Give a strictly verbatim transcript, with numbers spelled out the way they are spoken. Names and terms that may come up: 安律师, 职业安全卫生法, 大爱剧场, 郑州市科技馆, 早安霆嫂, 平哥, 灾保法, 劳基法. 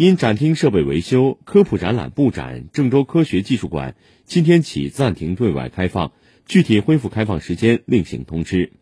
因展厅设备维修，科普展览布展郑州科学技术馆今天起暂停对外开放，具体恢复开放时间另行通知。